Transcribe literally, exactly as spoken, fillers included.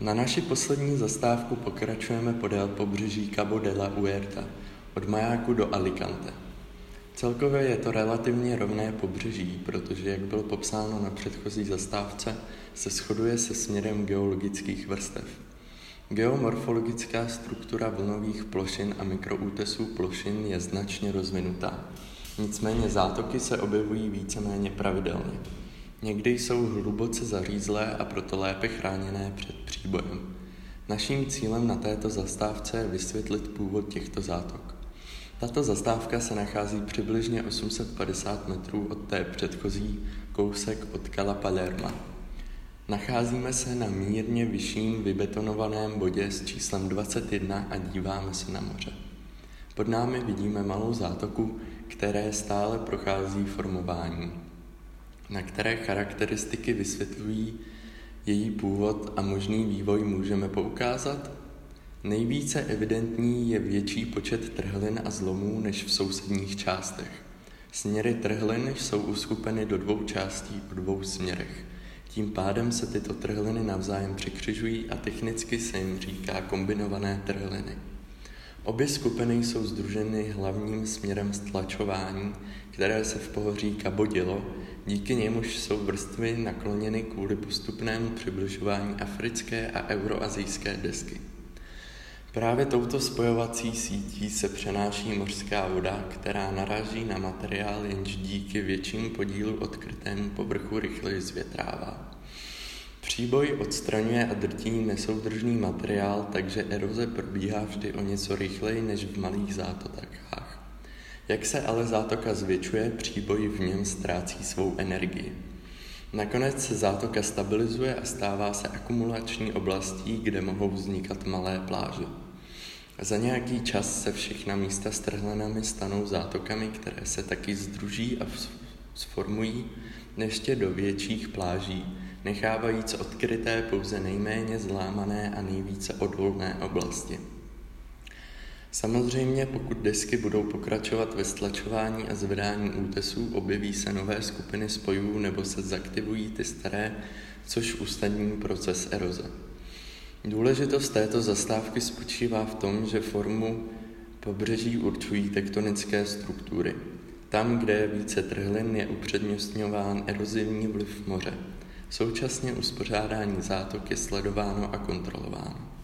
Na naši poslední zastávku pokračujeme podél pobřeží Cabo de la Huerta, od Majáku do Alicante. Celkově je to relativně rovné pobřeží, protože, jak bylo popsáno na předchozí zastávce, se shoduje se směrem geologických vrstev. Geomorfologická struktura vlnových plošin a mikroútesů plošin je značně rozvinutá, nicméně zátoky se objevují víceméně pravidelně. Někdy jsou hluboce zařízlé a proto lépe chráněné před příbojem. Naším cílem na této zastávce je vysvětlit původ těchto zátok. Tato zastávka se nachází přibližně osm set padesát metrů od té předchozí, kousek od Cala Palermo. Nacházíme se na mírně vyšším vybetonovaném bodě s číslem dvacet jedna a díváme se na moře. Pod námi vidíme malou zátoku, které stále prochází formování, na které charakteristiky vysvětlují její původ a možný vývoj můžeme poukázat. Nejvíce evidentní je větší počet trhlin a zlomů než v sousedních částech. Směry trhlin jsou uskupeny do dvou částí po dvou směrech. Tím pádem se tyto trhliny navzájem překřižují a technicky se jim říká kombinované trhliny. Obě skupiny jsou sdruženy hlavním směrem stlačování, které se v pohoří Cabo dělo, díky němuž jsou vrstvy nakloněny kvůli postupnému přibližování africké a euroazijské desky. Právě touto spojovací sítí se přenáší mořská voda, která naráží na materiál, jenž díky většímu podílu odkrytému povrchu rychleji zvětrává. Příboj odstraňuje a drtí nesoudržný materiál, takže eroze probíhá vždy o něco rychleji než v malých zátokách. Jak se ale zátoka zvětšuje, příboj v něm ztrácí svou energii. Nakonec se zátoka stabilizuje a stává se akumulační oblastí, kde mohou vznikat malé pláže. Za nějaký čas se všechna místa s trhlinami stanou zátokami, které se taky sdruží a sformují ještě do větších pláží, nechávajíc odkryté pouze nejméně zlámané a nejvíce odolné oblasti. Samozřejmě, pokud desky budou pokračovat ve stlačování a zvedání útesů, objeví se nové skupiny spojů nebo se zaktivují ty staré, což usnadní proces eroze. Důležitost této zastávky spočívá v tom, že formu pobřeží určují tektonické struktury. Tam, kde je více trhlin, je upřednostňován erozivní vliv moře. Současně uspořádání zátok je sledováno a kontrolováno.